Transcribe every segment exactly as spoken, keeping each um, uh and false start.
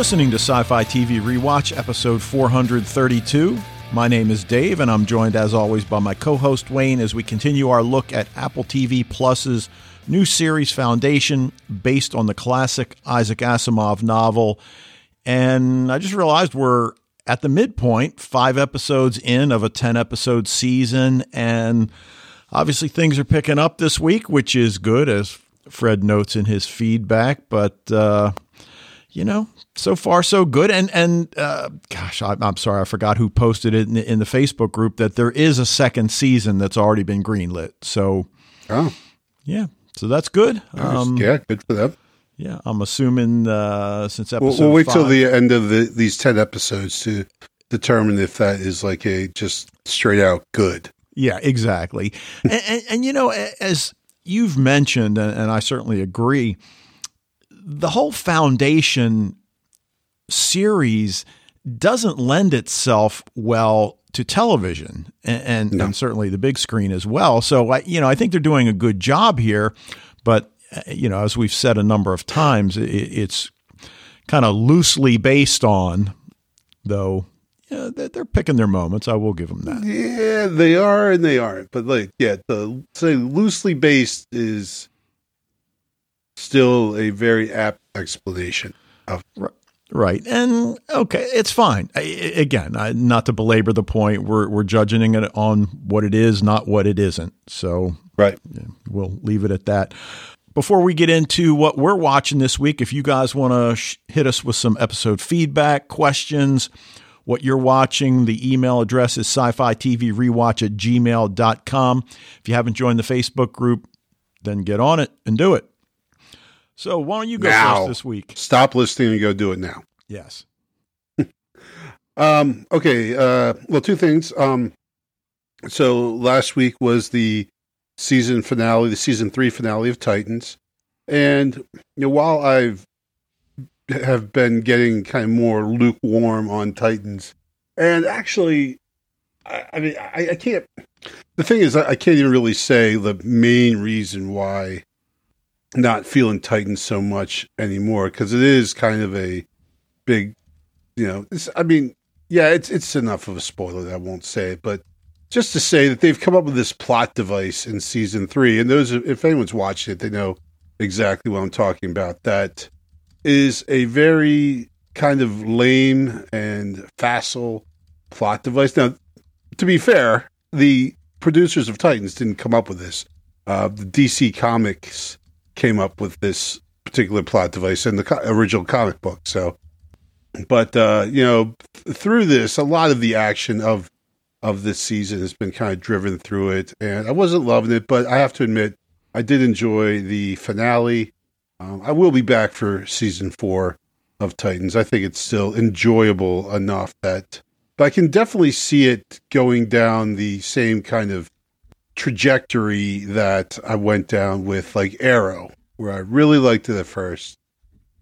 listening to Sci-Fi T V Rewatch, episode four hundred thirty-two. My name is Dave, and I'm joined, as always, by my co-host, Wayne, as we continue our look at Apple T V Plus's new series, Foundation, based on the classic Isaac Asimov novel. And I just realized we're at the midpoint, five episodes in of a ten-episode season, and obviously things are picking up this week, which is good, as Fred notes in his feedback, but, uh, you know, so far so good. And, and uh, gosh, I, I'm sorry, I forgot who posted it in the, in the Facebook group that there is a second season that's already been greenlit. So, oh. yeah, so that's good. Nice. Um, yeah, good for them. Yeah, I'm assuming uh, since episode We'll, we'll wait five, till the end of the, these ten episodes to determine if that is like a just straight out good. Yeah, exactly. and, and, and, you know, as you've mentioned, and, and I certainly agree, the whole Foundation series doesn't lend itself well to television and, and, no. and certainly the big screen as well. So, I, you know, I think they're doing a good job here, but you know, as we've said a number of times, it's kind of loosely based on, though, you know, they're picking their moments. I will give them that. Yeah, they are and they aren't. But, like, yeah, the say loosely based is still a very apt explanation of it. Right. And, okay, it's fine. I, again, I, not to belabor the point, we're we're judging it on what it is, not what it isn't. So right. Yeah, we'll leave it at that. Before we get into what we're watching this week, if you guys want to sh- hit us with some episode feedback, questions, what you're watching, the email address is sci fi t v rewatch at gmail dot com. If you haven't joined the Facebook group, then get on it and do it. So why don't you go now, first this week? Stop listening and go do it now. Yes. um, okay. Uh, well, two things. Um, so last week was the season finale, the season three finale of Titans. And you know, while I've have been getting kind of more lukewarm on Titans, and actually, I, I mean, I, I can't, the thing is, I, I can't even really say the main reason why I'm not feeling Titans so much anymore, because it is kind of a big, you know, it's, I mean, yeah, it's, it's enough of a spoiler that I won't say it, but just to say that they've come up with this plot device in season three, and those, if anyone's watched it, they know exactly what I'm talking about. That is a very kind of lame and facile plot device. Now, to be fair, the producers of Titans didn't come up with this. Uh, the D C Comics came up with this particular plot device in the co- original comic book. So, but uh, you know, th- through this, a lot of the action of of this season has been kind of driven through it, and I wasn't loving it, but I have to admit, I did enjoy the finale. Um, I will be back for season four of Titans. I think it's still enjoyable enough that, but I can definitely see it going down the same kind of trajectory that I went down with like Arrow, where I really liked it at first.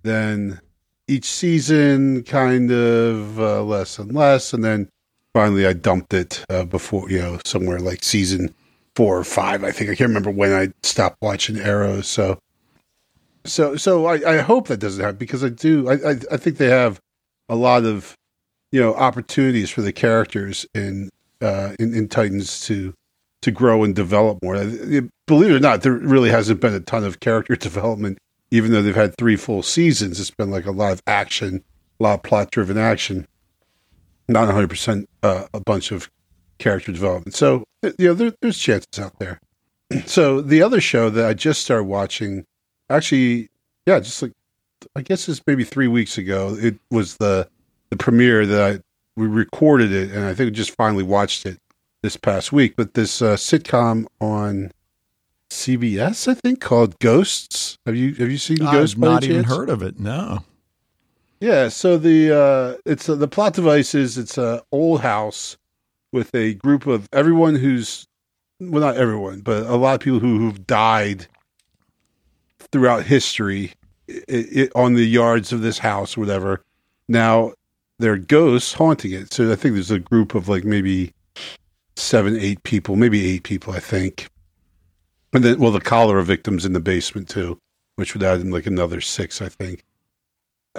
Then each season kind of uh, less and less, and then finally, I dumped it uh, before, you know, somewhere like season four or five, I think. I can't remember when I stopped watching Arrow. So, so, so I, I hope that doesn't happen, because I do. I, I, I think they have a lot of, you know, opportunities for the characters in uh, in, in Titans to to grow and develop more. Believe it or not, there really hasn't been a ton of character development, even though they've had three full seasons. It's been like a lot of action, a lot of plot-driven action. Not one hundred percent uh, a bunch of character development. So, you know, there, there's chances out there. So the other show that I just started watching, actually, yeah, just like, I guess it's maybe three weeks ago, it was the the premiere that I, we recorded it, and I think we just finally watched it this past week. But this uh, sitcom on C B S, I think, called Ghosts. Have you have you seen I've Ghosts? I've not even chance? heard of it, no. Yeah, so the uh, it's uh, the plot device is it's an old house with a group of everyone who's, well, not everyone, but a lot of people who, who've died throughout history it, it, on the yards of this house or whatever. Now, there are ghosts haunting it. So I think there's a group of like maybe seven, eight people, maybe eight people, I think. And then, well, the cholera victims in the basement too, which would add in like another six, I think.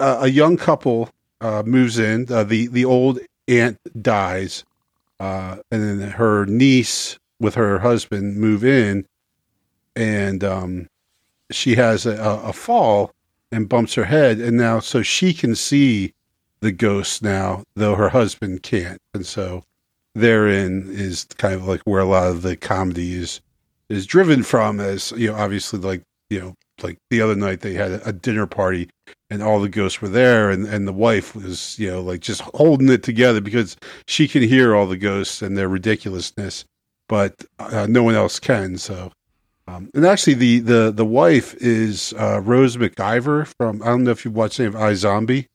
uh, a young couple uh, moves in. Uh, the the old aunt dies, uh, and then her niece with her husband move in, and um, she has a, a fall and bumps her head, and now so she can see the ghosts now, though her husband can't, and so therein is kind of like where a lot of the comedy is is driven from, as you know, obviously, like, you know, like the other night they had a dinner party and all the ghosts were there, and, and the wife was, you know, like just holding it together because she can hear all the ghosts and their ridiculousness, but uh, no one else can. So, um, and actually the, the, the wife is uh, Rose McIver from, I don't know if you've watched any of iZombie.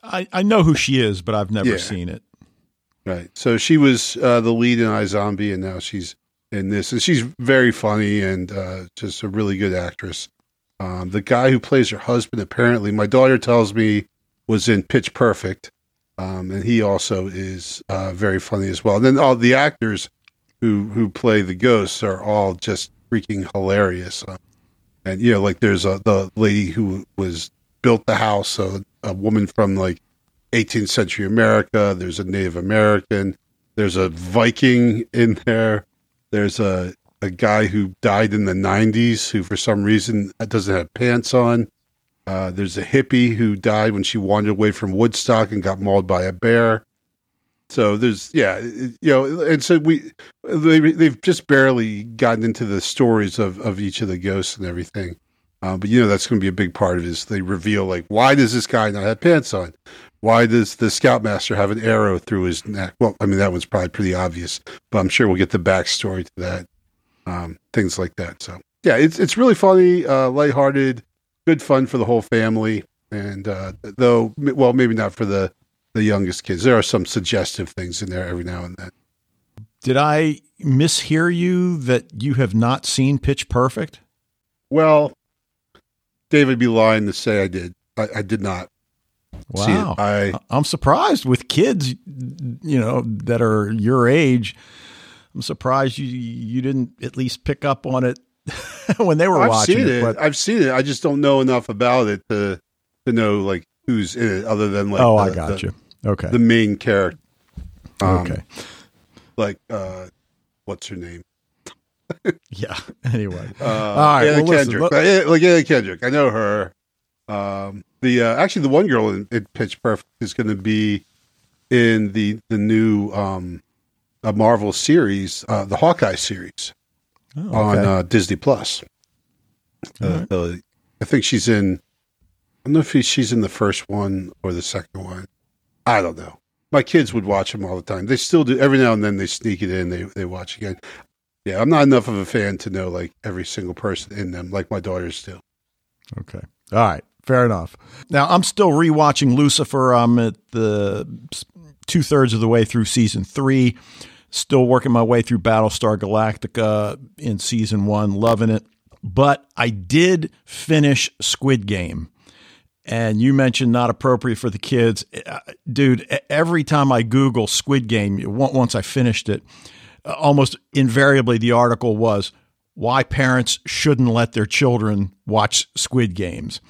I, I know who she is, but I've never yeah. seen it. Right. So she was uh, the lead in iZombie, and now she's in this, and she's very funny and uh, just a really good actress. Um, the guy who plays her husband, apparently, my daughter tells me, was in Pitch Perfect, um, and he also is uh, very funny as well. And then all the actors who who play the ghosts are all just freaking hilarious. Um, and you know, like there's a the lady who was built the house, so a woman from like eighteenth century America. There's a Native American. There's a Viking in there. There's a, a guy who died in the nineties who, for some reason, doesn't have pants on. Uh, there's a hippie who died when she wandered away from Woodstock and got mauled by a bear. So there's, yeah, you know, and so we, they, they've just barely gotten into the stories of, of each of the ghosts and everything. Uh, but, you know, that's going to be a big part of it is they reveal, like, why does this guy not have pants on? Why does the Scoutmaster have an arrow through his neck? Well, I mean, that one's probably pretty obvious, but I'm sure we'll get the backstory to that, um, things like that. So, yeah, it's it's really funny, uh, lighthearted, good fun for the whole family, and uh, though, well, maybe not for the, the youngest kids. There are some suggestive things in there every now and then. Did I mishear you that you have not seen Pitch Perfect? Well, David would be lying to say I did. I, I did not. Wow. I, I'm surprised with kids, you know, that are your age. I'm surprised you, you didn't at least pick up on it when they were I've watching seen it. But I've seen it. I just don't know enough about it to to know like who's in it other than like, oh, the, I got the, you. Okay. The main character. Um, okay. Like, uh, what's her name? yeah. Anyway. Uh, All right. Anna well, Kendrick. Listen, like Anna Kendrick. I know her. Um, the uh, actually the one girl in, in Pitch Perfect is going to be in the the new um, uh, Marvel series, uh, the Hawkeye series oh, okay. on uh, Disney plus. Uh, right. uh, I think she's in, I don't know if she's in the first one or the second one. I don't know. My kids would watch them all the time. They still do. Every now and then they sneak it in. They they watch again. Yeah, I'm not enough of a fan to know like every single person in them, like my daughters do. Okay. All right. Fair enough. Now, I'm still rewatching Lucifer. I'm at the two thirds of the way through season three, still working my way through Battlestar Galactica in season one, loving it. But I did finish Squid Game. And you mentioned not appropriate for the kids. Dude, every time I Google Squid Game, once I finished it, almost invariably the article was, why parents shouldn't let their children watch Squid Games.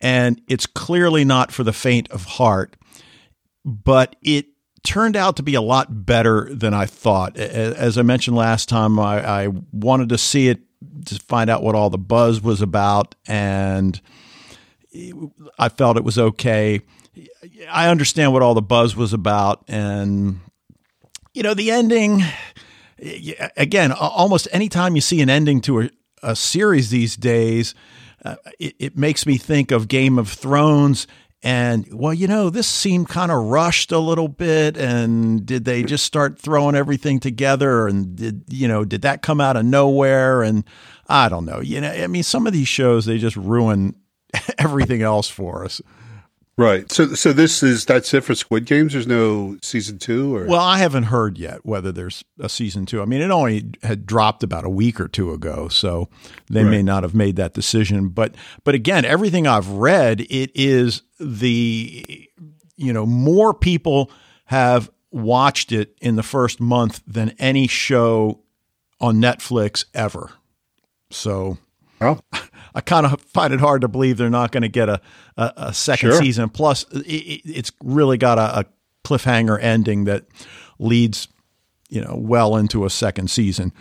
And it's clearly not for the faint of heart, but it turned out to be a lot better than I thought. As I mentioned last time, I, I wanted to see it to find out what all the buzz was about, and I felt it was okay. I understand what all the buzz was about, and, you know, the ending... Again, almost any time you see an ending to a, a series these days, uh, it, it makes me think of Game of Thrones. And, well, you know, this seemed kind of rushed a little bit. And did they just start throwing everything together? And, did you know, did that come out of nowhere? And I don't know. You know, I mean, some of these shows, they just ruin everything else for us. Right. So so this is that's it for Squid Games? There's no season two? Or Well, I haven't heard yet whether there's a season two. I mean, it only had dropped about a week or two ago, so they right. may not have made that decision. But but again, everything I've read, it is the, you know, more people have watched it in the first month than any show on Netflix ever. So well, I kind of find it hard to believe they're not going to get a, a, a second sure. season. Plus, it, it's really got a, a cliffhanger ending that leads, you know, well into a second season.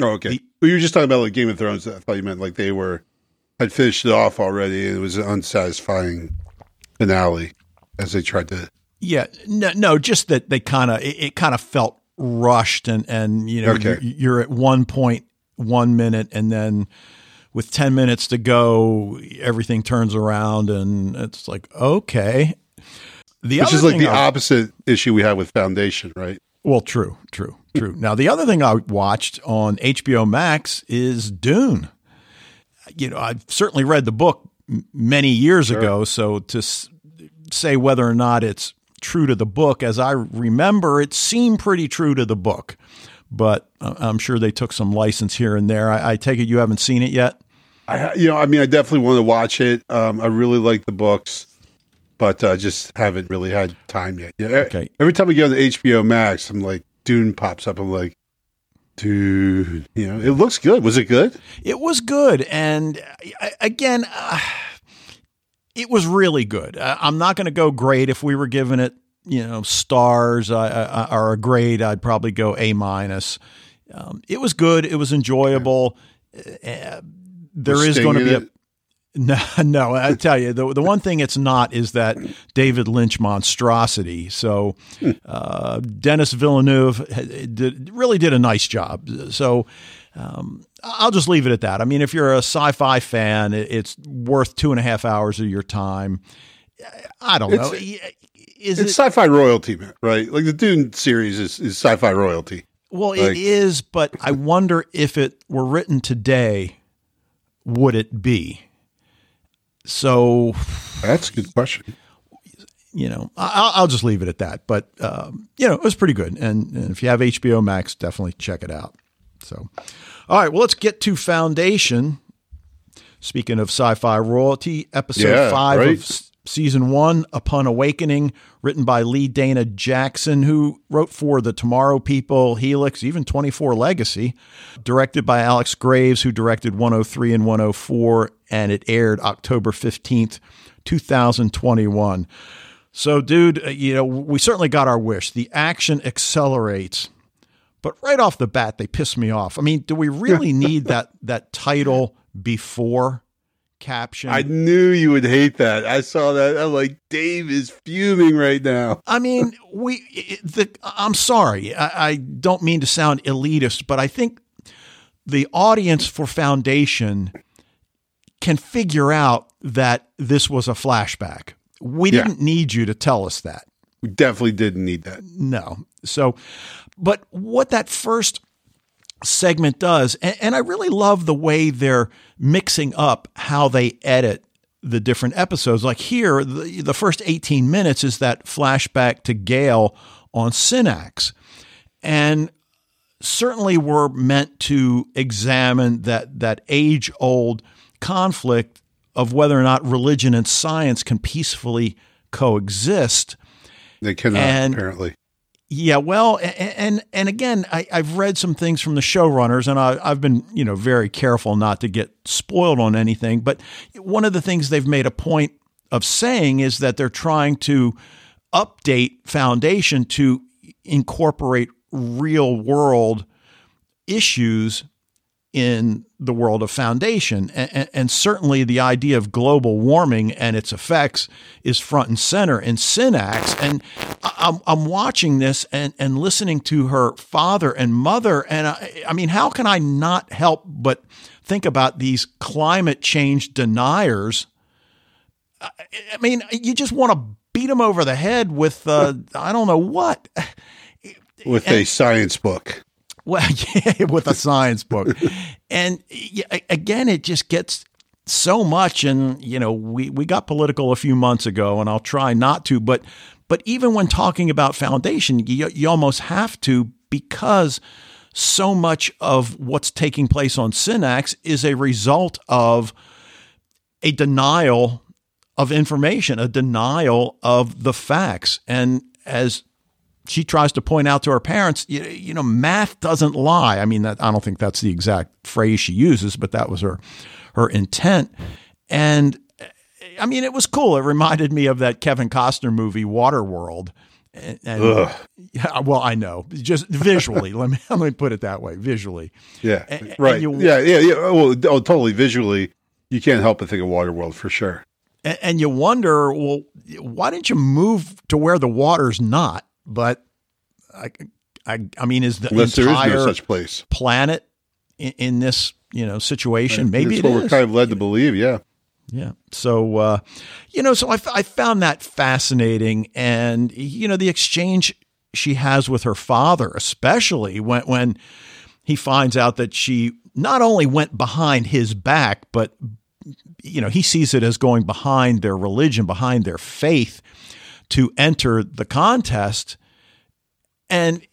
Oh, okay. The, well, you were just talking about like Game of Thrones. I thought you meant like they were had finished it off already. It was an unsatisfying finale as they tried to. Yeah, no, no, just that they kind of it, it kind of felt rushed, and and you know okay. you're, you're at one point one minute, and then with ten minutes to go, everything turns around, and it's like okay. The Which other is like the I, opposite issue we had with Foundation, right? Well, true, true, true. Now, the other thing I watched on H B O Max is Dune. You know, I've certainly read the book many years sure. ago, so to s- say whether or not it's true to the book, as I remember, it seemed pretty true to the book, but I'm sure they took some license here and there. I, I take it you haven't seen it yet? I, you know, I mean, I definitely want to watch it. Um, I really like the books. But I uh, just haven't really had time yet. Yeah, okay. Every time we get on the H B O Max, I'm like, Dune pops up. I'm like, dude, you know, it looks good. Was it good? It was good. And again, uh, it was really good. I'm not going to go great. If we were giving it, you know, stars uh, or a grade, I'd probably go A minus. Um, it was good. It was enjoyable. Yeah. Uh, there We're is going to be a. No, no, I tell you, the the one thing it's not is that David Lynch monstrosity. So uh, Denis Villeneuve did, really did a nice job. So um, I'll just leave it at that. I mean, if you're a sci-fi fan, it's worth two and a half hours of your time. I don't know. It's, is it's it, sci-fi royalty, right? Like the Dune series is, is sci-fi royalty. Well, like, it is, but I wonder if it were written today, would it be? So that's a good question. You know, I'll, I'll just leave it at that. But, um, you know, it was pretty good. And, and if you have H B O Max, definitely check it out. So, all right, well, let's get to Foundation. Speaking of sci-fi royalty, episode yeah, five right? of s- season one, Upon Awakening, written by Lee Dana Jackson, who wrote for The Tomorrow People, Helix, even twenty-four Legacy, directed by Alex Graves, who directed one oh three and one oh four. And it aired October fifteenth, twenty twenty-one. So, dude, you know, we certainly got our wish. The action accelerates, but right off the bat, they piss me off. I mean, do we really need that that title before caption? I knew you would hate that. I saw that. I'm like, Dave is fuming right now. I mean, we. The, I'm sorry. I, I don't mean to sound elitist, but I think the audience for Foundation can figure out that this was a flashback. We yeah. didn't need you to tell us that. We definitely didn't need that. No. So, but what that first segment does, and, and I really love the way they're mixing up how they edit the different episodes. Like here, the, the first eighteen minutes is that flashback to Gaal on Synnax. And certainly we're meant to examine that, that age-old conflict of whether or not religion and science can peacefully coexist. They cannot, and, apparently. Yeah, well, and and, and again, I, I've read some things from the showrunners, and I, I've been, you know, very careful not to get spoiled on anything. But one of the things they've made a point of saying is that they're trying to update Foundation to incorporate real world issues in the world of Foundation. And, and certainly the idea of global warming and its effects is front and center in Synnax. And I'm, I'm watching this and, and listening to her father and mother. And I, I mean, how can I not help but think about these climate change deniers? I, I mean, you just want to beat them over the head with, uh, I don't know what. With and, a science book. Well, yeah, with a science book. And again, it just gets so much. And, you know, we, we got political a few months ago, and I'll try not to. But but even when talking about Foundation, you, you almost have to, because so much of what's taking place on Synnax is a result of a denial of information, a denial of the facts. And as she tries to point out to her parents, you, you know, math doesn't lie. I mean, that, I don't think that's the exact phrase she uses, but that was her her intent. And I mean, it was cool. It reminded me of that Kevin Costner movie, Waterworld. And, and yeah, well, I know, just visually. let me let me put it that way, visually. Yeah, and, right. And you, yeah, yeah, yeah. Well, oh, totally visually. You can't help but think of Waterworld for sure. And, and you wonder, well, why didn't you move to where the water's not? But I, I, I mean, is the Unless entire there is no such place. planet in, in this you know situation? Right. Maybe that's it what is. We're kind of led to believe. Yeah. Yeah. So, uh, you know, so I, f- I found that fascinating. And, you know, the exchange she has with her father, especially when, when he finds out that she not only went behind his back, but, you know, he sees it as going behind their religion, behind their faith to enter the contest. And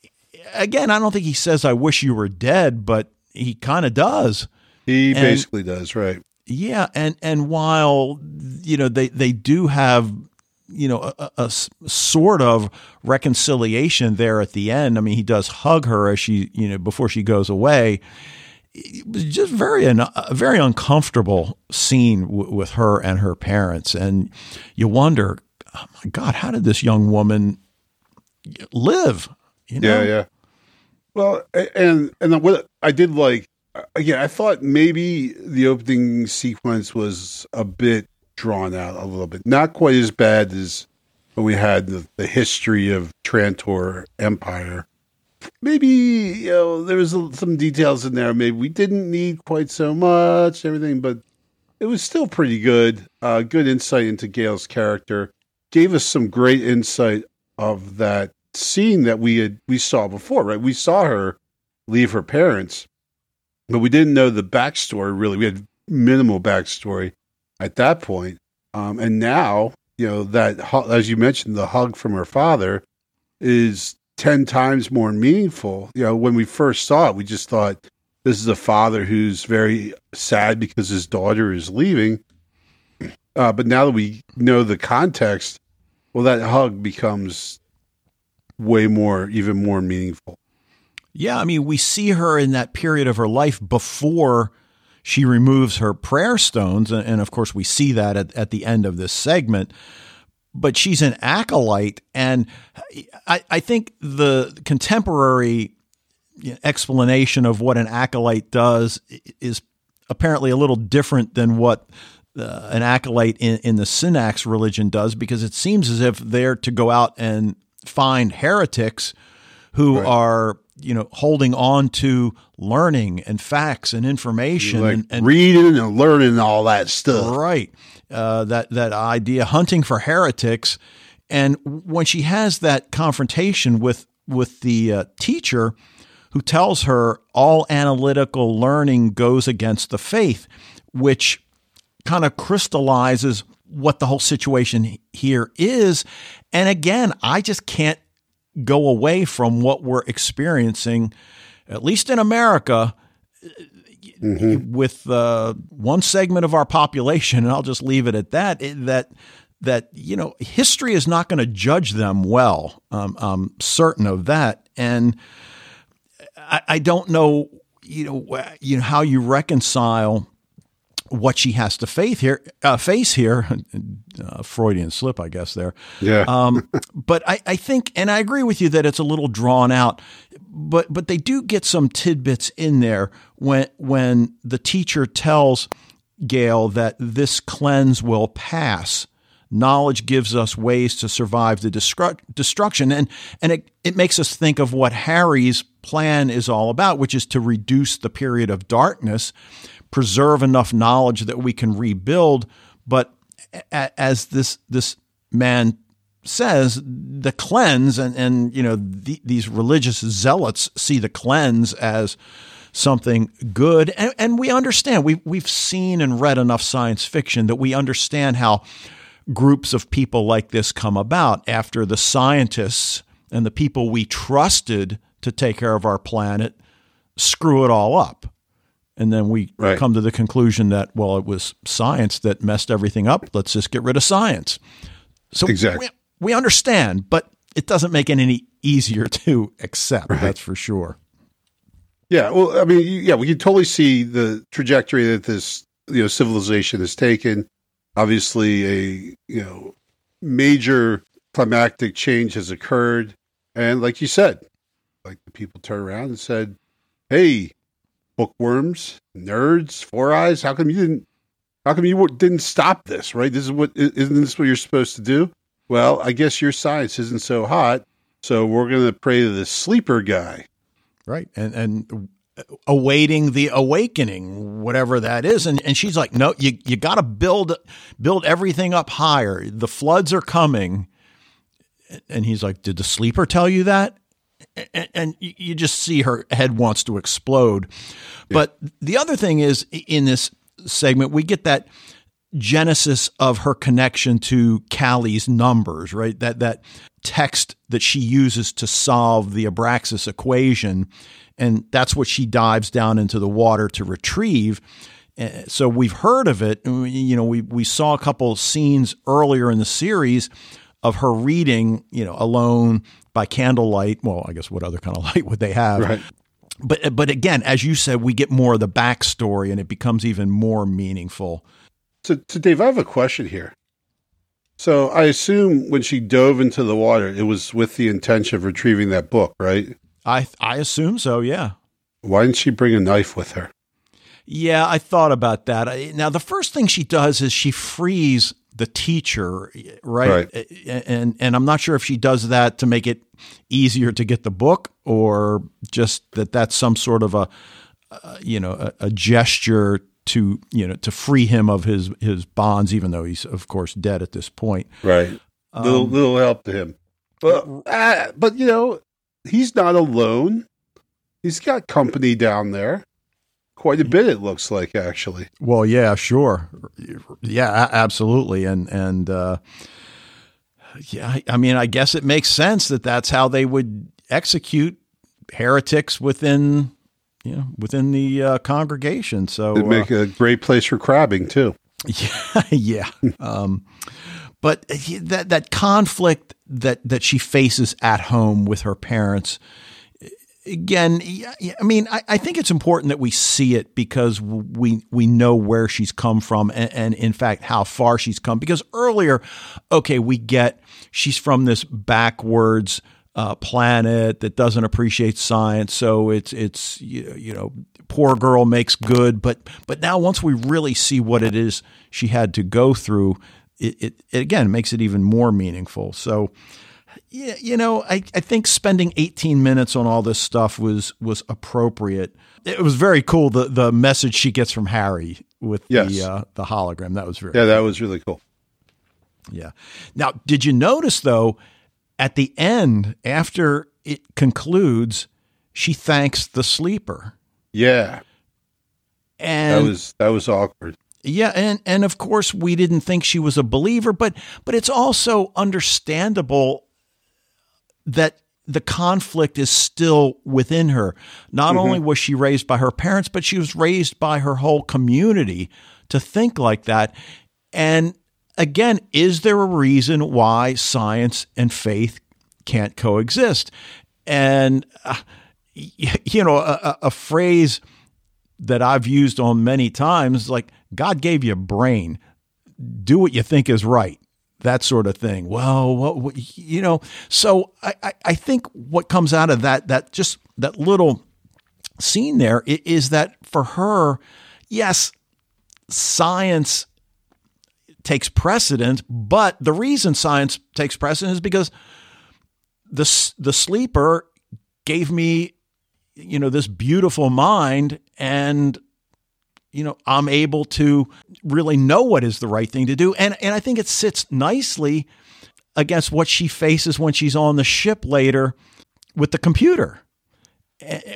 again, I don't think he says, I wish you were dead, but he kind of does. He and, basically does. Right. Yeah, and and while, you know, they, they do have, you know, a, a sort of reconciliation there at the end. I mean, he does hug her as she, you know, before she goes away. It was just very a very uncomfortable scene w- with her and her parents. And you wonder, oh my God, how did this young woman live? You know? Yeah, yeah. Well, and and what I did like. Again, I thought maybe the opening sequence was a bit drawn out a little bit. Not quite as bad as when we had the, the history of Trantor Empire. Maybe, you know, there was some details in there. Maybe we didn't need quite so much, everything, but it was still pretty good. Uh, good insight into Gaal's character. Gave us some great insight of that scene that we had, we saw before, right? We saw her leave her parents. But we didn't know the backstory, really. We had minimal backstory at that point. Um, and now, you know, that, as you mentioned, the hug from her father is ten times more meaningful. You know, when we first saw it, we just thought this is a father who's very sad because his daughter is leaving. Uh, but now that we know the context, well, that hug becomes way more, even more meaningful. Yeah, I mean, we see her in that period of her life before she removes her prayer stones. And, of course, we see that at, at the end of this segment. But she's an acolyte. And I, I think the contemporary explanation of what an acolyte does is apparently a little different than what uh, an acolyte in, in the Synnax religion does, because it seems as if they're to go out and find heretics who right. are... you know, holding on to learning and facts and information, like and, and reading and learning and all that stuff. Right. Uh, that, that idea, hunting for heretics. And when she has that confrontation with, with the uh, teacher who tells her all analytical learning goes against the faith, which kind of crystallizes what the whole situation here is. And again, I just can't go away from what we're experiencing, at least in America, mm-hmm. with uh, one segment of our population, and I'll just leave it at that, that, that you know, history is not going to judge them well. Um, I'm certain of that. And I, I don't know, you know, you know, how you reconcile what she has to faith here, uh, face here, uh, Freudian slip, I guess there. Yeah. um, but I, I think, and I agree with you that it's a little drawn out, but, but they do get some tidbits in there when, when the teacher tells Gaal that this cleanse will pass. Knowledge gives us ways to survive the destru- destruction. And, and it, it makes us think of what Harry's plan is all about, which is to reduce the period of darkness, preserve enough knowledge that we can rebuild. But as this, this man says, the cleanse and, and, you know, the, these religious zealots see the cleanse as something good. And, and we understand, we, we've seen and read enough science fiction that we understand how groups of people like this come about after the scientists and the people we trusted to take care of our planet screw it all up. And then we right. come to the conclusion that, well, it was science that messed everything up. Let's just get rid of science. So exactly. we, we understand, but it doesn't make it any easier to accept. Right. That's for sure. Yeah. Well, I mean, yeah, we can totally see the trajectory that this you know, civilization has taken. Obviously, a you know major climactic change has occurred, and like you said, like the people turned around and said, "Hey, bookworms, nerds, four eyes, how come you didn't? How come you didn't stop this? Right? This is what isn't this what you're supposed to do? Well, I guess your science isn't so hot, so we're going to pray to the sleeper guy, right?" And and. awaiting the awakening, whatever that is. And and she's like, no, you, you got to build, build everything up higher. The floods are coming. And he's like, did the sleeper tell you that? And, and you just see her head wants to explode. Yeah. But the other thing is in this segment, we get that genesis of her connection to Callie's numbers, right? That, that text that she uses to solve the Abraxas equation. And that's what she dives down into the water to retrieve. So we've heard of it. You know, we, we saw a couple of scenes earlier in the series of her reading, you know, alone by candlelight. Well, I guess what other kind of light would they have? Right. But, but again, as you said, we get more of the backstory and it becomes even more meaningful. So, so Dave, I have a question here. So I assume when she dove into the water, it was with the intention of retrieving that book, right? I I assume so, yeah. Why didn't she bring a knife with her? Yeah, I thought about that. I, now, the first thing she does is she frees the teacher, right? right. And and I'm not sure if she does that to make it easier to get the book or just that that's some sort of a, uh, you know, a, a gesture to, you know, to free him of his, his bonds, even though he's, of course, dead at this point. Right. Um, little, little help to him. But, uh, but you know... he's not alone. He's got company down there. Quite a bit, it looks like, actually. Well, yeah, sure. Yeah, absolutely. And, and uh, yeah, I mean, I guess it makes sense that that's how they would execute heretics within, you know, within the uh, congregation. So it'd make uh, a great place for crabbing, too. Yeah. Yeah. um, But that that conflict that, that she faces at home with her parents, again, I mean, I, I think it's important that we see it because we we know where she's come from and, and, in fact, how far she's come. Because earlier, okay, we get she's from this backwards uh, planet that doesn't appreciate science. So it's, it's you know, poor girl makes good. But, but now once we really see what it is she had to go through – It, it, it again makes it even more meaningful. So, yeah, you know, I, I think spending eighteen minutes on all this stuff was was appropriate. It was very cool the the message she gets from Harry with yes. the uh, the hologram. That was very yeah, cool. That was really cool. Yeah. Now, did you notice though at the end after it concludes, she thanks the sleeper. Yeah, and that was that was awkward. Yeah, and, and of course we didn't think she was a believer, but but it's also understandable that the conflict is still within her. Not mm-hmm. only was she raised by her parents, but she was raised by her whole community to think like that. And again, is there a reason why science and faith can't coexist? And uh, you know, a, a phrase that I've used on many times, like, God gave you a brain, do what you think is right, that sort of thing. Well, what, what, you know, so I, I, I think what comes out of that, that just that little scene there is that for her, yes, science takes precedence, but the reason science takes precedence is because the, the sleeper gave me, you know, this beautiful mind and, you know, I'm able to really know what is the right thing to do. And and I think it sits nicely against what she faces when she's on the ship later with the computer,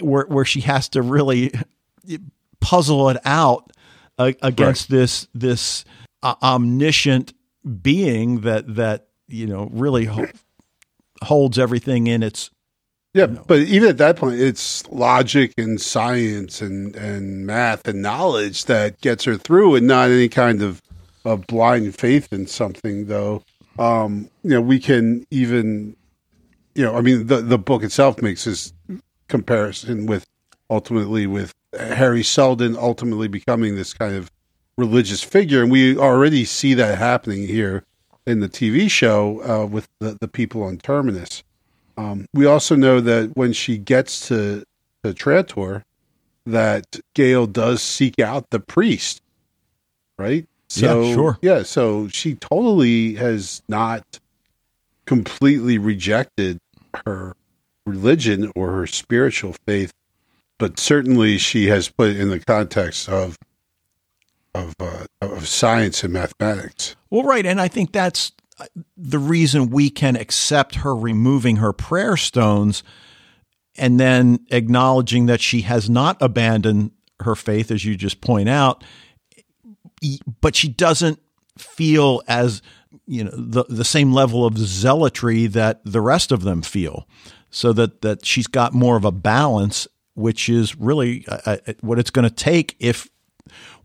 where where she has to really puzzle it out uh, against right. this this uh, omniscient being that, that you know, really ho- holds everything in its... Yeah, no. But even at that point, it's logic and science and, and math and knowledge that gets her through and not any kind of, of blind faith in something, though. Um, you know, we can even, you know, I mean, the, the book itself makes this comparison with ultimately with Harry Seldon ultimately becoming this kind of religious figure, and we already see that happening here in the T V show uh, with the, the people on Terminus. Um, we also know that when she gets to, to Trantor, that Gaal does seek out the priest, right? So, yeah, sure. Yeah, so she totally has not completely rejected her religion or her spiritual faith, but certainly she has put it in the context of of uh, of science and mathematics. Well, right, and I think that's the reason we can accept her removing her prayer stones and then acknowledging that she has not abandoned her faith, as you just point out, but she doesn't feel as, you know, the, the same level of zealotry that the rest of them feel, so that, that she's got more of a balance, which is really uh, what it's going to take if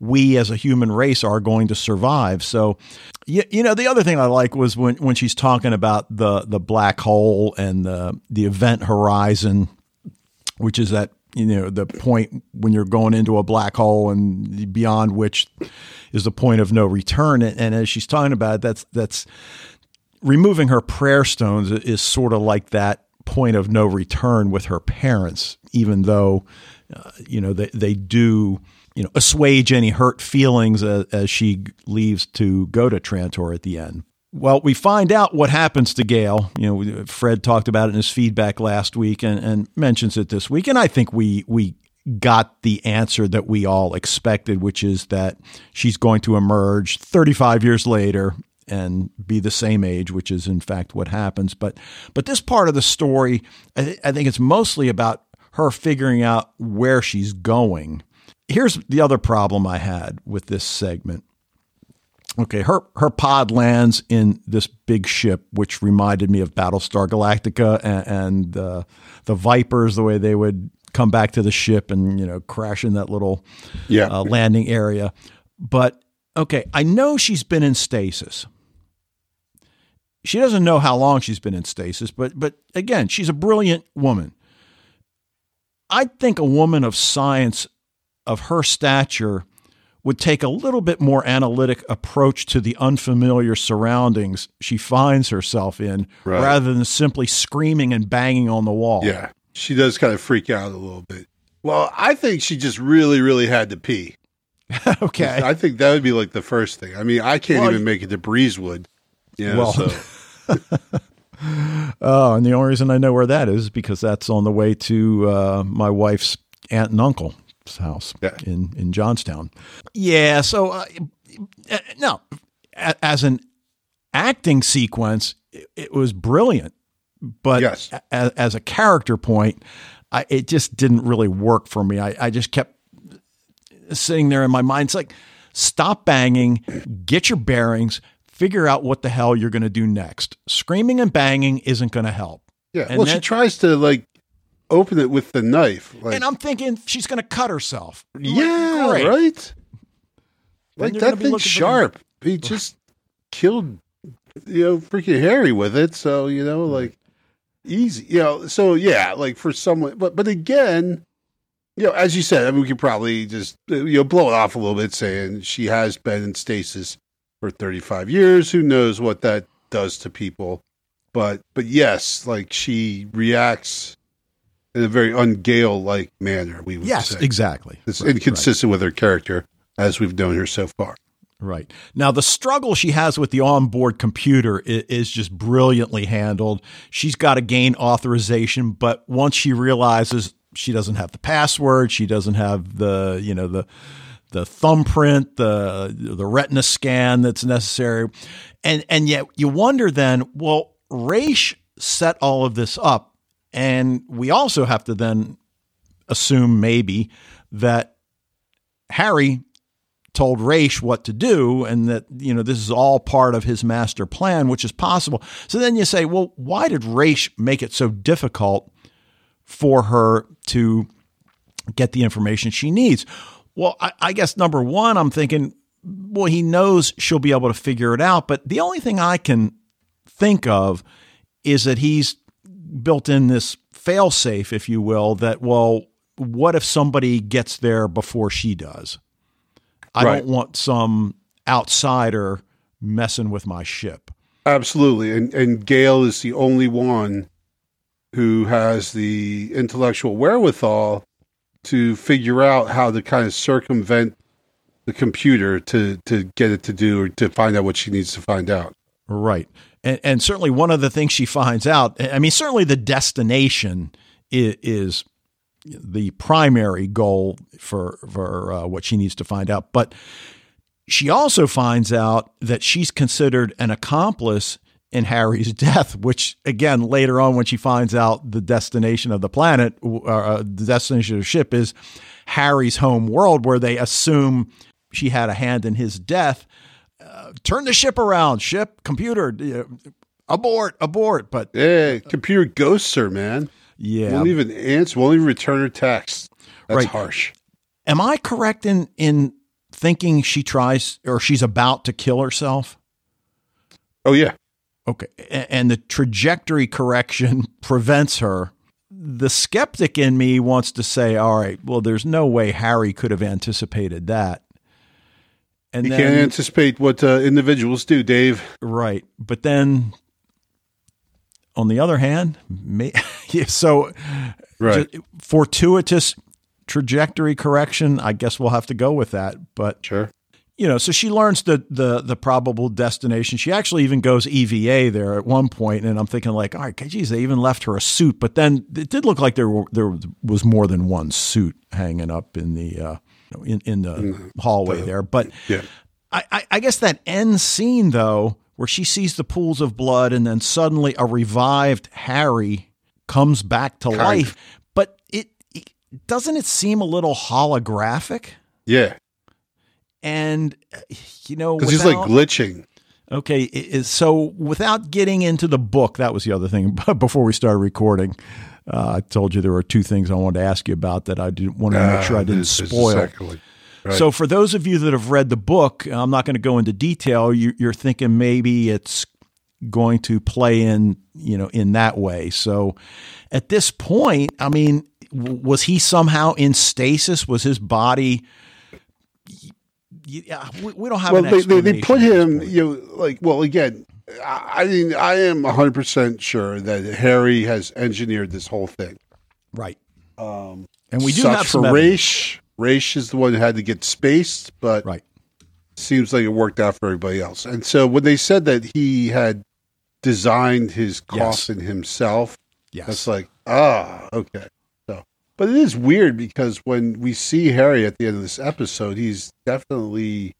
we as a human race are going to survive. So, you, you know, the other thing I like was when, when she's talking about the, the black hole and the, the event horizon, which is that, you know, the point when you're going into a black hole and beyond which is the point of no return. And, and as she's talking about it, that's, that's removing her prayer stones is sort of like that point of no return with her parents, even though, uh, you know, they, they do, you know, assuage any hurt feelings as, as she leaves to go to Trantor at the end. Well, we find out what happens to Gaal. You know, Fred talked about it in his feedback last week and, and mentions it this week. And I think we we got the answer that we all expected, which is that she's going to emerge thirty-five years later and be the same age, which is, in fact, what happens. But but this part of the story, I, th- I think it's mostly about her figuring out where she's going. Here's the other problem I had with this segment. Okay, her her pod lands in this big ship, which reminded me of Battlestar Galactica and, and uh, the Vipers, the way they would come back to the ship and, you know, crash in that little yeah. uh, landing area. But, okay, I know she's been in stasis. She doesn't know how long she's been in stasis, but but again, she's a brilliant woman. I think a woman of science of her stature would take a little bit more analytic approach to the unfamiliar surroundings she finds herself in, right, rather than simply screaming and banging on the wall. Yeah, she does kind of freak out a little bit. Well, I think she just really, really had to pee. Okay. I think that would be like the first thing. I mean, I can't well, even make it to Breezewood. You know, well, so. Oh, and the only reason I know where that is because that's on the way to uh, my wife's aunt and uncle. House yeah. in in Johnstown. Yeah, so uh, no, as an acting sequence, it was brilliant, but yes. as, as a character point, I, it just didn't really work for me. I, I just kept sitting there in my mind. It's like, stop banging, get your bearings, figure out what the hell you're going to do next. Screaming and banging isn't going to help. Yeah, and well, then, she tries to like. open it with the knife. Like, and I'm thinking she's going to cut herself. Yeah, like, right? Like, that thing's sharp. He just killed, you know, freaking Harry with it. So, you know, like, easy. You know, so, yeah, like, for someone. But, but again, you know, as you said, I mean, we could probably just, you know, blow it off a little bit, saying she has been in stasis for thirty-five years. Who knows what that does to people. But, but yes, like, she reacts in a very un-Gaal-like manner, we would yes, say. Yes, exactly. It's right, inconsistent right. with her character, as we've known her so far. Right. Now, the struggle she has with the onboard computer is, is just brilliantly handled. She's got to gain authorization, but once she realizes she doesn't have the password, she doesn't have the, you know, the the thumbprint, the the retina scan that's necessary, and and yet you wonder then, well, Raych set all of this up. And we also have to then assume maybe that Harry told Raych what to do and that, you know, this is all part of his master plan, which is possible. So then you say, well, why did Raych make it so difficult for her to get the information she needs? Well, I, I guess, number one, I'm thinking, well, he knows she'll be able to figure it out. But the only thing I can think of is that he's built in this fail-safe, if you will, that, well, what if somebody gets there before she does? I right. don't want some outsider messing with my ship. Absolutely. And and Gail is the only one who has the intellectual wherewithal to figure out how to kind of circumvent the computer to, to get it to do or to find out what she needs to find out. Right. And, and certainly one of the things she finds out, I mean, certainly the destination is, is the primary goal for, for uh, what she needs to find out. But she also finds out that she's considered an accomplice in Harry's death, which again, later on, when she finds out the destination of the planet, uh, the destination of the ship is Harry's home world, where they assume she had a hand in his death. Uh, turn the ship around, ship, computer, uh, abort, abort. But hey, computer ghosts her, man. Yeah. Won't even answer, won't even return her text. That's right. Harsh. Am I correct in, in thinking she tries, or she's about to kill herself? Oh, yeah. Okay. And the trajectory correction prevents her. The skeptic in me wants to say, all right, well, there's no way Harry could have anticipated that. And you then, can't anticipate what uh, individuals do, Dave. Right. But then on the other hand, may, so right. just, fortuitous trajectory correction, I guess we'll have to go with that. But sure. You know, so she learns the, the the probable destination. She actually even goes E V A there at one point, and I'm thinking like, all right, geez, they even left her a suit. But then it did look like there were, there was more than one suit hanging up in the uh, in in the mm-hmm. hallway the, there. But yeah. I, I, I guess that end scene though, where she sees the pools of blood, and then suddenly a revived Harry comes back to kind life. Of. But it, it doesn't it seem a little holographic? Yeah. And, you know, because he's like glitching. Okay. It, it, so without getting into the book, that was the other thing. But before we started recording, uh, I told you there were two things I wanted to ask you about that I didn't want to make sure I didn't uh, this, spoil. This exactly. Right. So for those of you that have read the book, I'm not going to go into detail. You, you're thinking maybe it's going to play in, you know, in that way. So at this point, I mean, was he somehow in stasis? Was his body... Yeah, we don't have. Well, an they, they they put him. You know, like well, again, I, I mean, I am a hundred percent sure that Harry has engineered this whole thing, right? Um, and we do have for Raych. Raych is the one who had to get spaced, but right. seems like it worked out for everybody else. And so when they said that he had designed his coffin yes. himself, yes, that's like ah, okay. But it is weird because when we see Harry at the end of this episode, he's definitely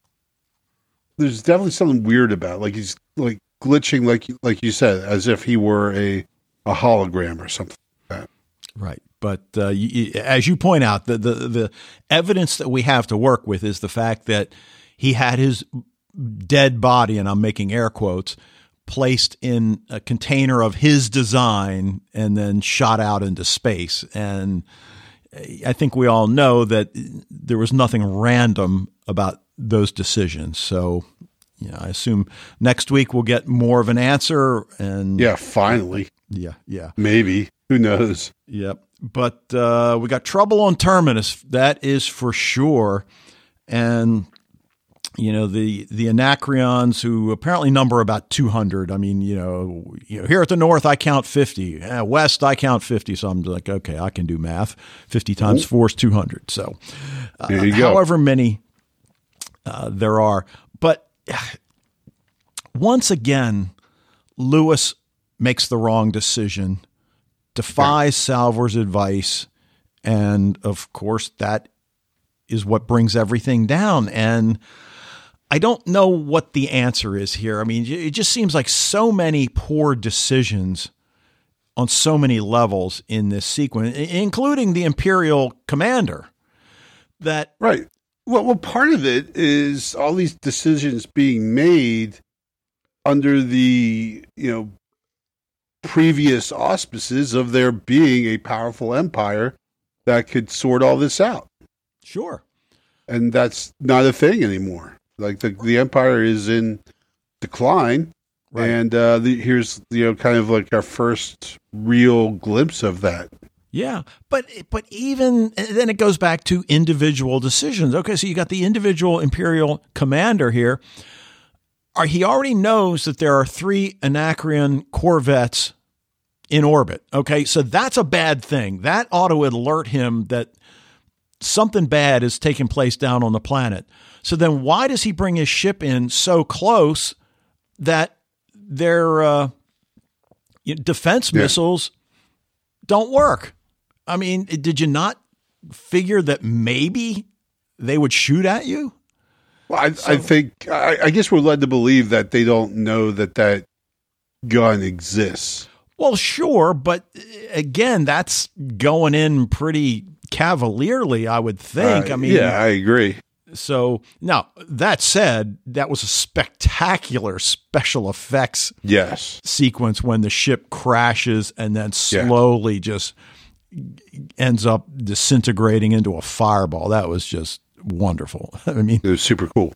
there's definitely something weird about it. Like he's like glitching, like like you said, as if he were a, a hologram or something like that. Right. But uh, you, as you point out, the, the the evidence that we have to work with is the fact that he had his dead body, and I'm making air quotes, placed in a container of his design and then shot out into space. And I think we all know that there was nothing random about those decisions. So, you know, I assume next week we'll get more of an answer. And yeah, finally. Yeah. Yeah. Maybe. Who knows? Yep. But uh, we got trouble on Terminus. That is for sure. And you know, the, the Anacreons, who apparently number about two hundred. I mean, you know, you know, here at the North, I count fifty. Uh, West, I count fifty. So I'm like, okay, I can do math. fifty times four is two hundred. So uh, there you go. However many uh, there are. But once again, Lewis makes the wrong decision, defies yeah. Salvor's advice. And, of course, that is what brings everything down. And I don't know what the answer is here. I mean, it just seems like so many poor decisions on so many levels in this sequence, including the Imperial commander. That right. Well, well, part of it is all these decisions being made under the, you know, previous auspices of there being a powerful empire that could sort all this out. Sure. And that's not a thing anymore. Like the, the empire is in decline. Right. And uh, the, here's, you know, kind of like our first real glimpse of that. Yeah, but but even then it goes back to individual decisions. Okay, so you got the individual Imperial commander here. Are, he already knows that there are three Anacreon corvettes in orbit. Okay, so that's a bad thing. That ought to alert him that something bad is taking place down on the planet. So then why does he bring his ship in so close that their uh, defense yeah. missiles don't work? I mean, did you not figure that maybe they would shoot at you? Well, I, so, I think, I, I guess we're led to believe that they don't know that that gun exists. Well, sure. But again, that's going in pretty cavalierly, I would think. Uh, I mean, yeah, I agree. So now that said, that was a spectacular special effects yes. sequence when the ship crashes and then slowly yeah. just ends up disintegrating into a fireball. That was just wonderful. I mean, it was super cool.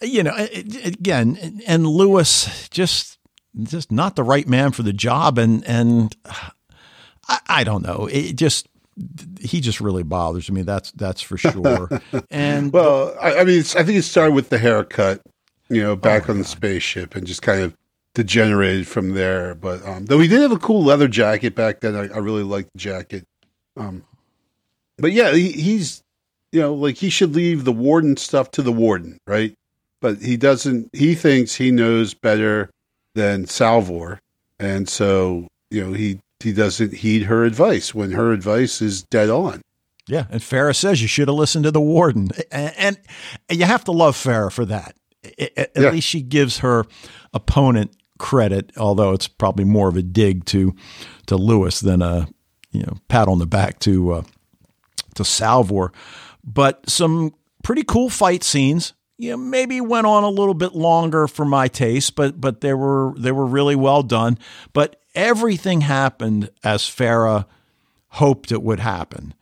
You know, it, again, and Lewis just just not the right man for the job, and and I, I don't know. It just. He just really bothers me. That's that's for sure. And well, I, I mean, it's, I think it started with the haircut, you know, back oh on the God. spaceship, and just kind of degenerated from there. But um, though he did have a cool leather jacket back then, I, I really liked the jacket. Um, but yeah, he, he's you know, like he should leave the warden stuff to the warden, right? But he doesn't. He thinks he knows better than Salvor, and so you know he. He doesn't heed her advice when her advice is dead on. Yeah. And Phara says you should have listened to the warden. And, and you have to love Phara for that. At yeah. least she gives her opponent credit, although it's probably more of a dig to to Lewis than a you know pat on the back to uh, to Salvor. But some pretty cool fight scenes. Yeah, you know, maybe went on a little bit longer for my taste, but but they were they were really well done. But everything happened as Phara hoped it would happen.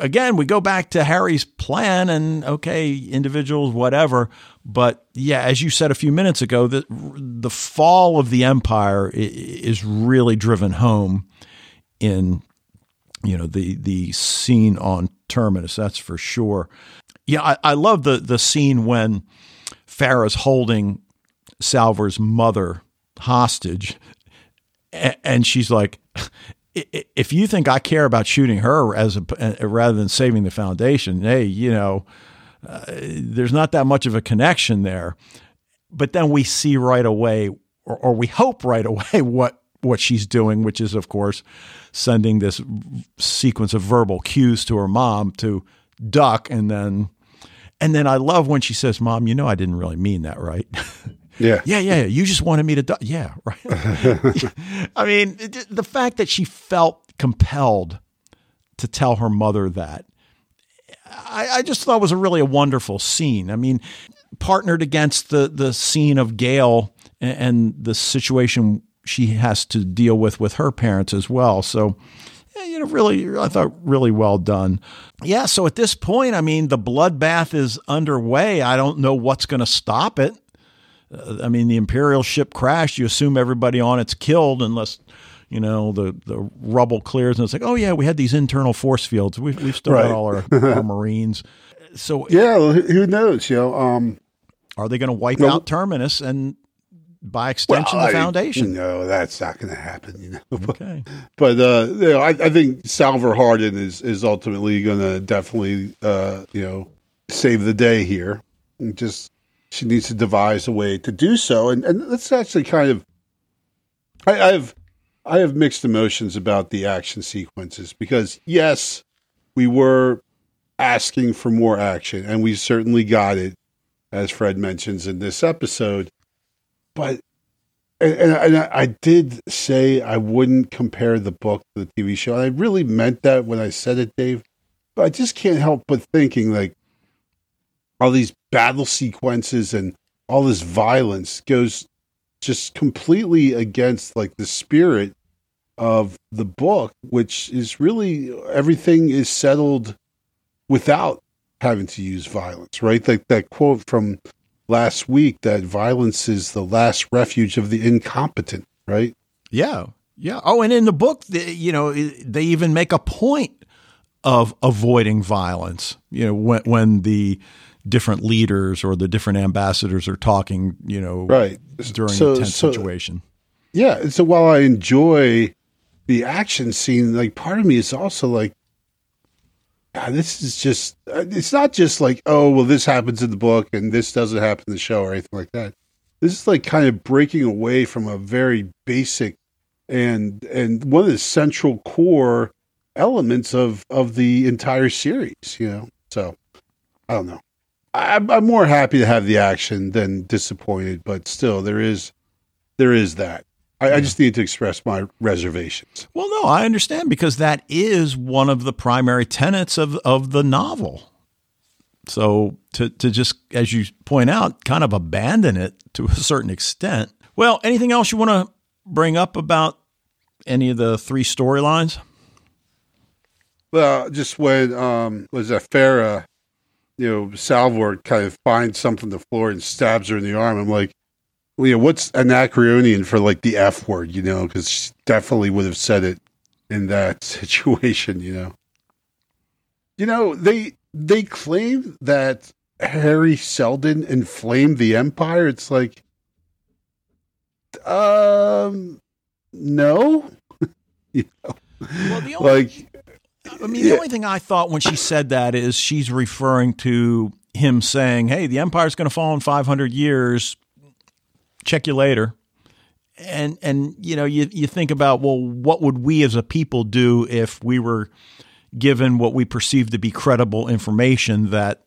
Again, we go back to Harry's plan and, okay, individuals, whatever. But, yeah, as you said a few minutes ago, the, the fall of the empire is really driven home in, you know, the the scene on Terminus, that's for sure. Yeah, I, I love the, the scene when Phara's holding Salvor's mother hostage. And she's like, if you think I care about shooting her as a, rather than saving the foundation, hey, you know, uh, there's not that much of a connection there. But then we see right away, or, or we hope right away, what what she's doing, which is, of course, sending this sequence of verbal cues to her mom to duck. And then and then I love when she says, Mom, you know, I didn't really mean that, right? Yeah. yeah, yeah, yeah. You just wanted me to die. Yeah, right. I mean, the fact that she felt compelled to tell her mother that, I, I just thought was a really a wonderful scene. I mean, partnered against the, the scene of Gail and, and the situation she has to deal with with her parents as well. So, yeah, you know, really, I thought really well done. Yeah, so at this point, I mean, the bloodbath is underway. I don't know what's going to stop it. I mean, the Imperial ship crashed. You assume everybody on it's killed unless, you know, the, the rubble clears. And it's like, oh, yeah, we had these internal force fields. We've, we've still right. got all our, our Marines. So yeah, who knows? You know, um, are they going to wipe no, out Terminus and by extension well, the Foundation? I, no, that's not going to happen. You know, okay. But, but uh, you know, I, I think Salvor Hardin is is ultimately going to definitely, uh, you know, save the day here. And just. She needs to devise a way to do so, and and that's actually kind of. I, I have, I have mixed emotions about the action sequences because yes, we were asking for more action, and we certainly got it, as Fred mentions in this episode. But, and, and, I, and I did say I wouldn't compare the book to the T V show, and I really meant that when I said it, Dave. But I just can't help but thinking like. All these battle sequences and all this violence goes just completely against like the spirit of the book, which is really everything is settled without having to use violence, right? Like that quote from last week that violence is the last refuge of the incompetent, right? Yeah. Yeah. Oh, and in the book, the, you know, they even make a point of avoiding violence. You know, when when the different leaders or the different ambassadors are talking, you know, right. during so, a tense so, situation. Yeah. And so while I enjoy the action scene, like part of me is also like, God, this is just, it's not just like, oh, well, this happens in the book and this doesn't happen in the show or anything like that. This is like kind of breaking away from a very basic and and one of the central core elements of, of the entire series, you know? So, I don't know. I, I'm more happy to have the action than disappointed, but still, there is there is that. I just need to express my reservations. Well, no, I understand, because that is one of the primary tenets of, of the novel. So to, to just, as you point out, kind of abandon it to a certain extent. Well, anything else you want to bring up about any of the three storylines? Well, just when, um, was that Phara, you know, Salvor kind of finds something to the floor and stabs her in the arm. I'm like, well, yeah, what's Anacreonian for like the F word, you know, because she definitely would have said it in that situation, you know. You know, they they claim that Hari Seldon inflamed the Empire. It's like, um, no. You know? Well, the only, like, I mean, yeah. the only thing I thought when she said that is she's referring to him saying, hey, the Empire's going to fall in five hundred years. Check you later. And, and, you know, you, you think about, well, what would we as a people do if we were given what we perceive to be credible information that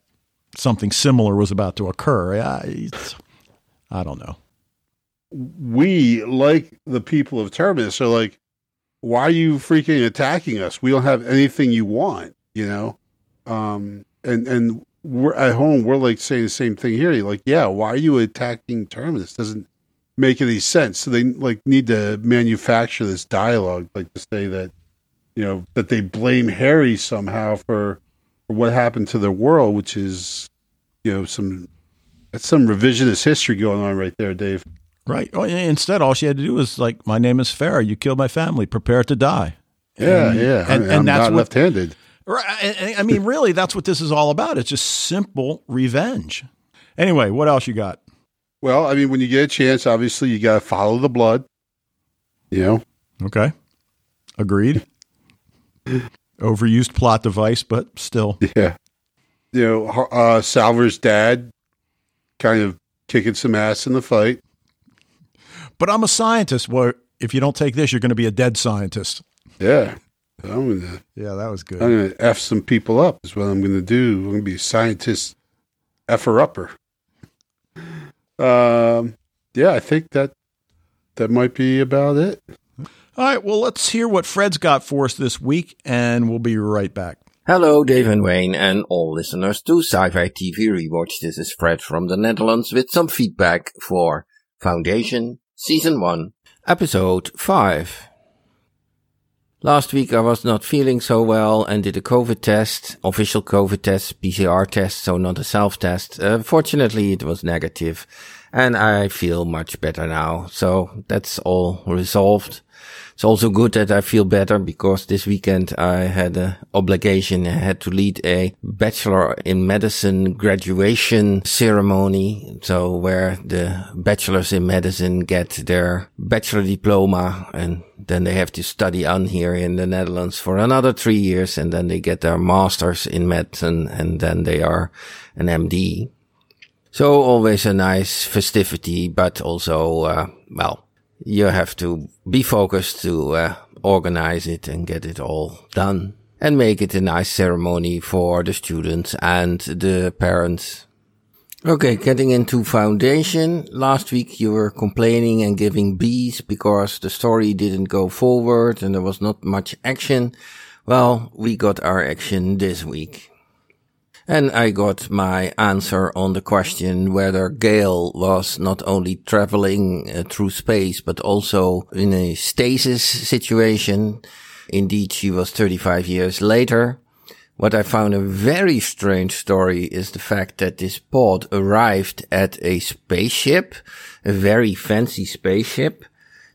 something similar was about to occur? I, I don't know. We, like the people of Terminus, are like, why are you freaking attacking us? We don't have anything you want, you know? Um, and, and, we're at home, we're like saying the same thing here. You're like, yeah, why are you attacking Terminus? Doesn't make any sense. So they like need to manufacture this dialogue, like to say that, you know, that they blame Hari somehow for, for what happened to their world, which is, you know, some, that's some revisionist history going on right there, Dave. Right. Oh, instead, all she had to do was like, my name is Phara. You killed my family. Prepare to die. Yeah. And, yeah. And, I mean, and I'm that's not what, left-handed. I mean, really, that's what this is all about. It's just simple revenge. Anyway, what else you got? Well, I mean, when you get a chance, obviously, you got to follow the blood, you know? Okay. Agreed. Overused plot device, but still. Yeah. You know, uh, Salvor's dad kind of kicking some ass in the fight. But I'm a scientist. Well, if you don't take this, you're going to be a dead scientist. Yeah. I'm gonna, yeah, that was good. I'm going to F some people up is what I'm going to do. I'm going to be a scientist effer-upper. Um, yeah, I think that that might be about it. All right, well, let's hear what Fred's got for us this week, and we'll be right back. Hello, Dave and Wayne, and all listeners to Sci-Fi T V Rewatch. This is Fred from the Netherlands with some feedback for Foundation Season one, Episode five. Last week I was not feeling so well and did a COVID test, official COVID test, P C R test, so not a self-test. Uh, fortunately it was negative and I feel much better now. So that's all resolved. It's also good that I feel better because this weekend I had an obligation. I had to lead a Bachelor in Medicine graduation ceremony. So where the bachelors in medicine get their bachelor diploma and then they have to study on here in the Netherlands for another three years and then they get their masters in medicine and then they are an M D. So always a nice festivity, but also, uh, well, you have to be focused to uh, organize it and get it all done and make it a nice ceremony for the students and the parents. Okay, getting into Foundation. Last week you were complaining and giving B's because the story didn't go forward and there was not much action. Well, we got our action this week. And I got my answer on the question whether Gaal was not only traveling uh, through space, but also in a stasis situation. Indeed, she was thirty-five years later. What I found a very strange story is the fact that this pod arrived at a spaceship, a very fancy spaceship.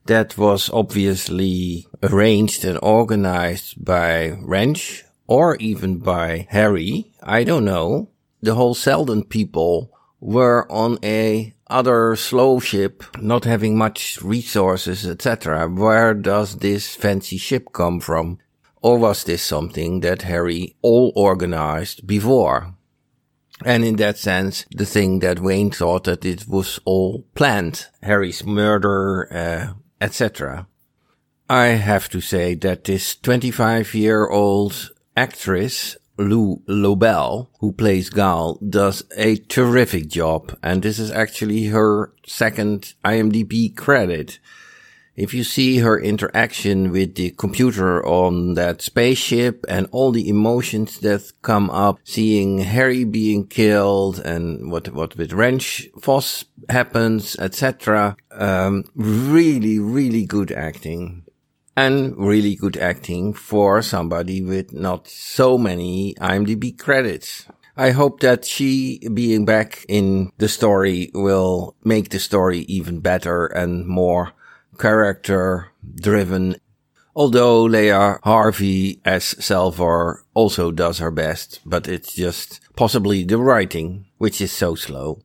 that was obviously arranged and organized by Raych or even by Harry. I don't know. The whole Seldon people were on a other slow ship, not having much resources, et cetera. Where does this fancy ship come from? Or was this something that Harry all organized before? And in that sense, the thing that Wayne thought that it was all planned, Harry's murder, uh, et cetera. I have to say that this twenty-five-year-old actress, Lou Lobel, who plays Gaal, does a terrific job. And this is actually her second I M D B credit. If you see her interaction with the computer on that spaceship and all the emotions that come up, seeing Harry being killed and what what with Raych Foss happens, et cetera. Um, really, really good acting. And really good acting for somebody with not so many I M D B credits. I hope that she being back in the story will make the story even better and more character-driven, although Leia Harvey as Salvor also does her best, but it's just possibly the writing, which is so slow.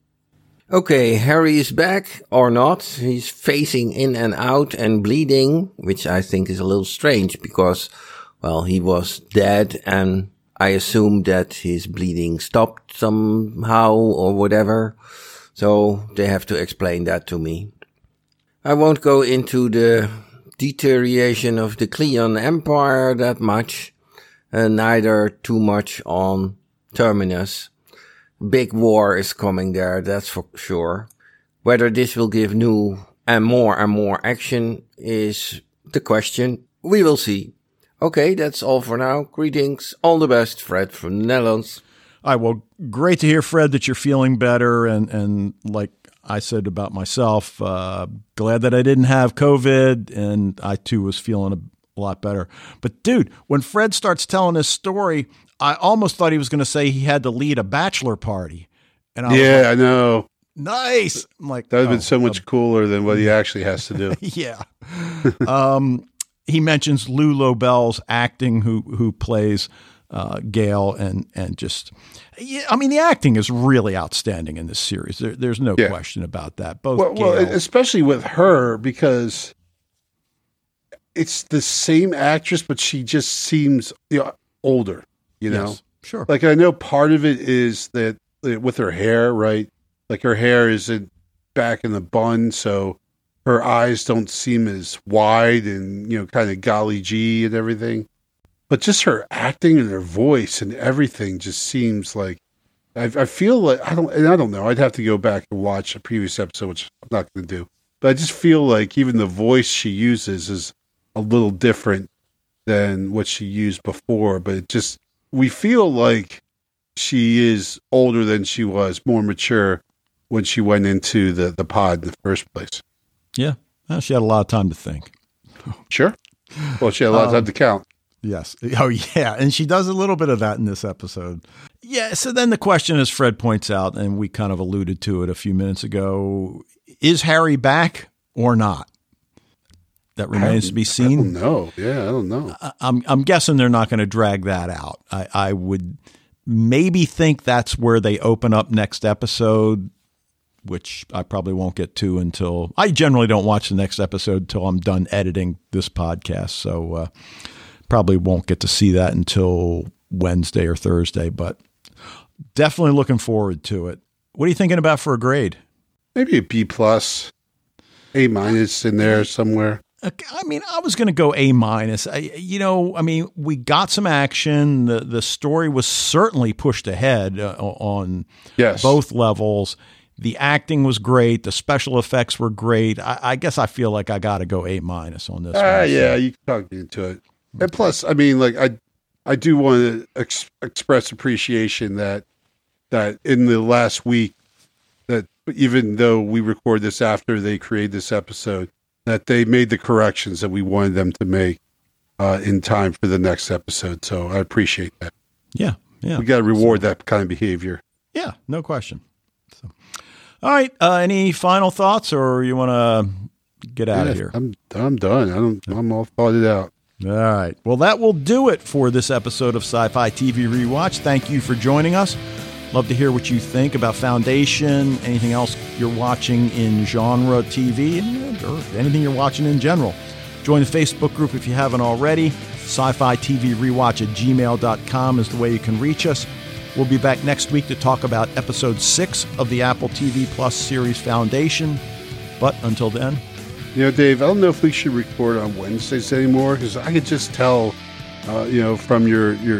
Okay, Harry is back, or not. He's facing in and out and bleeding, which I think is a little strange because, well, he was dead and I assume that his bleeding stopped somehow or whatever, so they have to explain that to me. I won't go into the deterioration of the Cleon Empire that much, and neither too much on Terminus. Big war is coming there, that's for sure. Whether this will give new and more and more action is the question. We will see. Okay, that's all for now. Greetings. All the best, Fred from the Netherlands. All right, well, great to hear, Fred, that you're feeling better and, and like I said about myself, uh, glad that I didn't have COVID, and I too was feeling a, a lot better. But dude, when Fred starts telling his story, I almost thought he was going to say he had to lead a bachelor party. And I yeah, was like, I know. Nice. I'm like, that would have oh, been so much uh, cooler than what he actually has to do. Yeah. um, he mentions Lou Lobel's acting, who who plays uh, Gail, and and just. Yeah, I mean, the acting is really outstanding in this series. There, there's no yeah. question about that. Both well, well, especially with her, because it's the same actress, but she just seems you know, older, you know? Yes, sure. Like, I know part of it is that with her hair, right? Like, her hair is back in the bun, so her eyes don't seem as wide and, you know, kind of golly gee and everything. But just her acting and her voice and everything just seems like I, I feel like I don't and I don't know. I'd have to go back and watch a previous episode, which I'm not going to do. But I just feel like even the voice she uses is a little different than what she used before. But it just we feel like she is older than she was, more mature when she went into the, the pod in the first place. Yeah, well, she had a lot of time to think. Sure. Well, she had a lot um, of time to count. Yes. Oh, yeah. And she does a little bit of that in this episode. Yeah. So then the question, as Fred points out, and we kind of alluded to it a few minutes ago, is Harry back or not? That remains to be seen. I don't know. Yeah, I don't know. I, I'm I'm guessing they're not going to drag that out. I, I would maybe think that's where they open up next episode, which I probably won't get to until I generally don't watch the next episode until I'm done editing this podcast. So, uh, probably won't get to see that until Wednesday or Thursday, but definitely looking forward to it. What are you thinking about for a grade? Maybe a B plus, A minus in there somewhere. I mean, I was going to go A minus. I, you know, I mean, we got some action. The the story was certainly pushed ahead uh, on yes. both levels. The acting was great. The special effects were great. I, I guess I feel like I got to go A minus on this. Ah, uh, yeah, you can talk into it. And plus, I mean, like I, I do want to ex- express appreciation that that in the last week, that even though we record this after they create this episode, that they made the corrections that we wanted them to make uh, in time for the next episode. So I appreciate that. Yeah, yeah, we got to reward so, that kind of behavior. Yeah, no question. So, all right, uh, any final thoughts, or you want to Get out yes, of here. I'm I'm done. I don't, I'm all thought it out. All right. Well, that will do it for this episode of Sci-Fi T V Rewatch. Thank you for joining us. Love to hear what you think about Foundation, anything else you're watching in genre T V, or anything you're watching in general. Join the Facebook group if you haven't already. Sci-Fi T V Rewatch at gmail dot com is the way you can reach us. We'll be back next week to talk about episode six of the Apple T V Plus series Foundation. But until then... You know, Dave, I don't know if we should record on Wednesdays anymore, because I could just tell, uh, you know, from your, your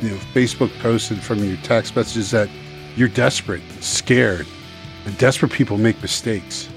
you know, Facebook posts and from your text messages that you're desperate, scared, and desperate people make mistakes.